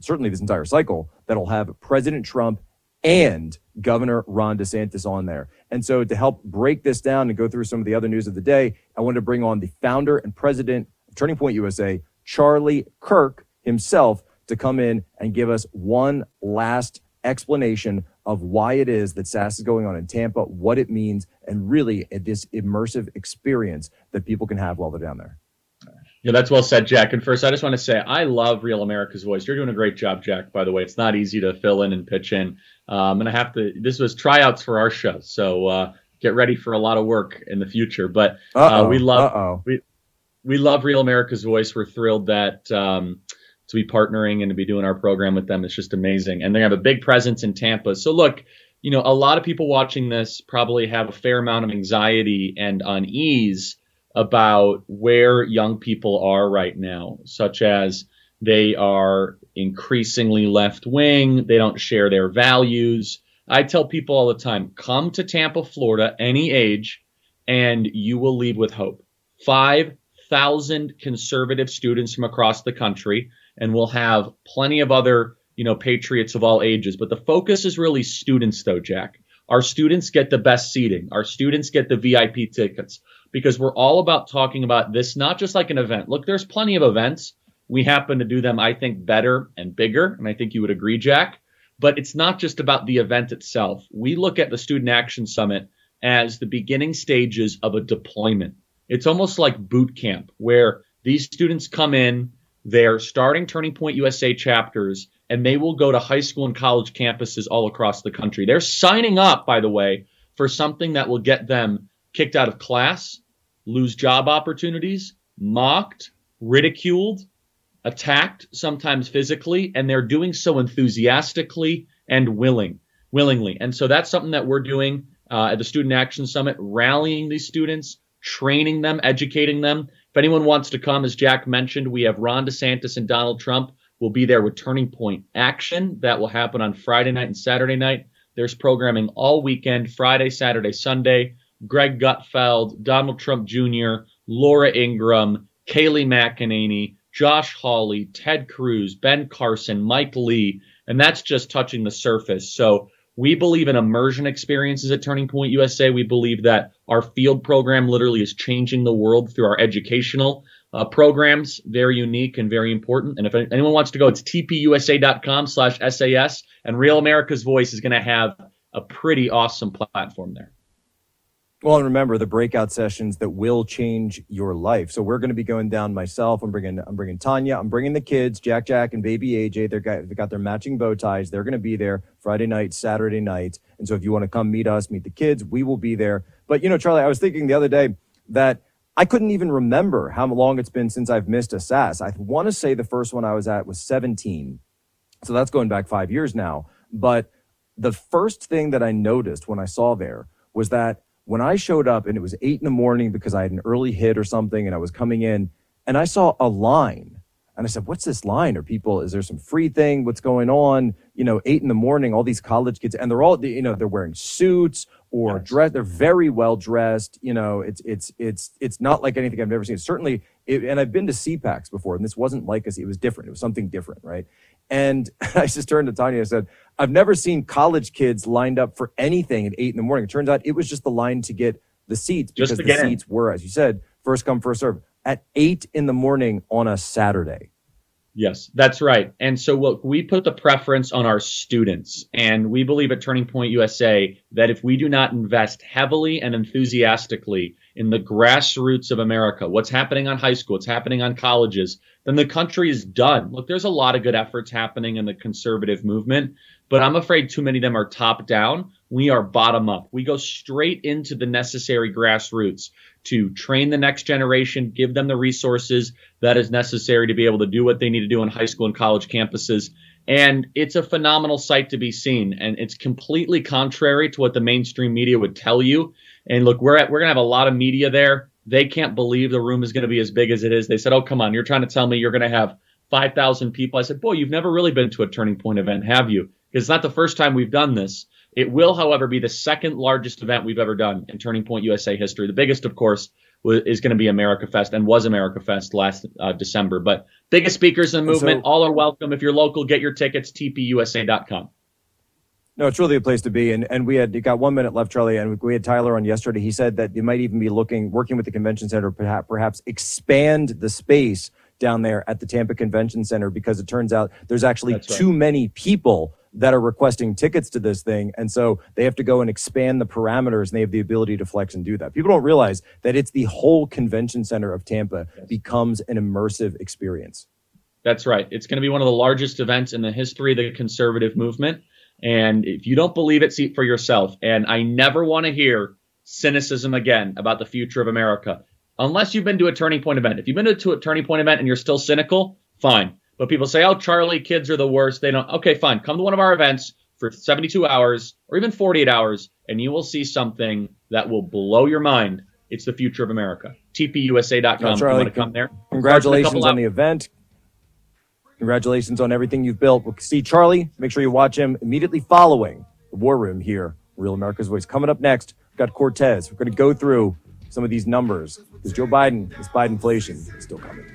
certainly this entire cycle, that'll have President Trump and Governor Ron DeSantis on there. And so to help break this down and go through some of the other news of the day, I wanted to bring on the founder and president of Turning Point U S A, Charlie Kirk himself, to come in and give us one last explanation of why it is that S A S is going on in Tampa, what it means, and really this immersive experience that people can have while they're down there. Yeah, that's well said, Jack. And first, I just want to say I love Real America's Voice. You're doing a great job, Jack, by the way. It's not easy to fill in and pitch in. Um, and I have to, this was tryouts for our show. So uh, get ready for a lot of work in the future. But uh, we love we, we love Real America's Voice. We're thrilled that um, to be partnering and to be doing our program with them. It's just amazing. And they have a big presence in Tampa. So look, you know, a lot of people watching this probably have a fair amount of anxiety and unease about where young people are right now, such as they are increasingly left wing. They don't share their values. I tell people all the time, come to Tampa, Florida, any age, and you will leave with hope. five thousand conservative students from across the country, and we'll have plenty of other, you know, patriots of all ages. But the focus is really students, though, Jack. Our students get the best seating. Our students get the V I P tickets, because we're all about talking about this, not just like an event. Look, there's plenty of events. We happen to do them, I think, better and bigger. And I think you would agree, Jack. But it's not just about the event itself. We look at the Student Action Summit as the beginning stages of a deployment. It's almost like boot camp, where these students come in, they're starting Turning Point U S A chapters, and they will go to high school and college campuses all across the country. They're signing up, by the way, for something that will get them kicked out of class, lose job opportunities, mocked, ridiculed, attacked, sometimes physically, and they're doing so enthusiastically and willing, willingly. And so that's something that we're doing uh, at the Student Action Summit, rallying these students, training them, educating them. If anyone wants to come, as Jack mentioned, we have Ron DeSantis and Donald Trump will be there with Turning Point Action. That will happen on Friday night and Saturday night. There's programming all weekend, Friday, Saturday, Sunday. Greg Gutfeld, Donald Trump Junior, Laura Ingram, Kayleigh McEnany, Josh Hawley, Ted Cruz, Ben Carson, Mike Lee, and that's just touching the surface. So we believe in immersion experiences at Turning Point U S A. We believe that our field program literally is changing the world through our educational uh, programs. Very unique and very important. And if anyone wants to go, it's t p u s a dot com slash s a s, and Real America's Voice is going to have a pretty awesome platform there. Well, and remember the breakout sessions that will change your life. So we're going to be going down myself. I'm bringing, I'm bringing Tanya. I'm bringing the kids, Jack, Jack, and baby A J. They've got, they got their matching bow ties. They're going to be there Friday night, Saturday night. And so if you want to come meet us, meet the kids, we will be there. But you know, Charlie, I was thinking the other day that I couldn't even remember how long it's been since I've missed a S A S. I want to say the first one I was at was seventeen. So that's going back five years now. But the first thing that I noticed when I saw there was that when I showed up and it was eight in the morning because I had an early hit or something and I was coming in and I saw a line and I said, what's this line? Are people, is there some free thing? What's going on? You know, eight in the morning, all these college kids, and they're all, you know, they're wearing suits or yes. dress. They're very well dressed. You know, it's, it's, it's, it's not like anything I've ever seen. Certainly. It, and I've been to C PACs before and this wasn't like us. It was different. It was something different. Right. And I just turned to Tanya and said, I've never seen college kids lined up for anything at eight in the morning. It turns out it was just the line to get the seats because the seats were, as you said, first come, first serve at eight in the morning on a Saturday. Yes, that's right. And so look, we put the preference on our students, and we believe at Turning Point U S A that if we do not invest heavily and enthusiastically in the grassroots of America, what's happening on high school, what's happening on colleges, then the country is done. Look, there's a lot of good efforts happening in the conservative movement, but I'm afraid too many of them are top down. We are bottom up. We go straight into the necessary grassroots to train the next generation, give them the resources that is necessary to be able to do what they need to do on high school and college campuses. And it's a phenomenal sight to be seen. And it's completely contrary to what the mainstream media would tell you. And look, we're at, we're going to have a lot of media there. They can't believe the room is going to be as big as it is. They said, oh, come on, you're trying to tell me you're going to have five thousand people. I said, boy, you've never really been to a Turning Point event, have you? Because it's not the first time we've done this. It will, however, be the second largest event we've ever done in Turning Point U S A history. The biggest, of course, was, is going to be America Fest and was America Fest last uh, December. But biggest speakers in the movement, so, all are welcome. If you're local, get your tickets, t p u s a dot com. No, it's really a place to be. And and we had you got one minute left, Charlie, and we had Tyler on yesterday. He said that you might even be looking, working with the convention center, perhaps, perhaps expand the space down there at the Tampa Convention Center, because it turns out there's actually That's too right. many people that are requesting tickets to this thing. And so they have to go and expand the parameters, and they have the ability to flex and do that. People don't realize that it's the whole convention center of Tampa yes. becomes an immersive experience. That's right. It's going to be one of the largest events in the history of the conservative movement. And if you don't believe it, see it for yourself. And I never want to hear cynicism again about the future of America, unless you've been to a Turning Point event. If you've been to a Turning Point event and you're still cynical, fine. But people say, oh, Charlie, kids are the worst. They don't. Okay, fine. Come to one of our events for seventy-two hours or even forty-eight hours, and you will see something that will blow your mind. It's the future of America. t p u s a dot com. If you want to come there. Congratulations on the event. Congratulations on everything you've built. We'll see Charlie. Make sure you watch him immediately following the War Room here. Real America's Voice. Coming up next, we've got Cortez. We're going to go through some of these numbers because Joe Biden, this Bidenflation is still coming.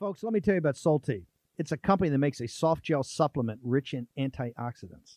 Folks, let me tell you about Salty. It's a company that makes a soft gel supplement rich in antioxidants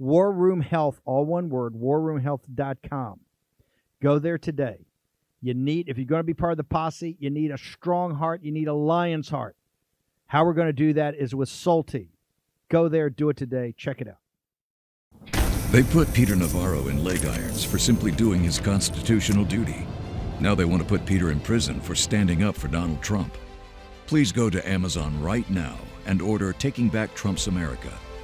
WARROOM Health, all one word, war room health dot com. Go there today. You need, if you're going to be part of the posse, you need a strong heart. You need a lion's heart. How we're going to do that is with Solti. Go there, do it today. Check it out. They put Peter Navarro in leg irons for simply doing his constitutional duty. Now they want to put Peter in prison for standing up for Donald Trump. Please go to Amazon right now and order Taking Back Trump's America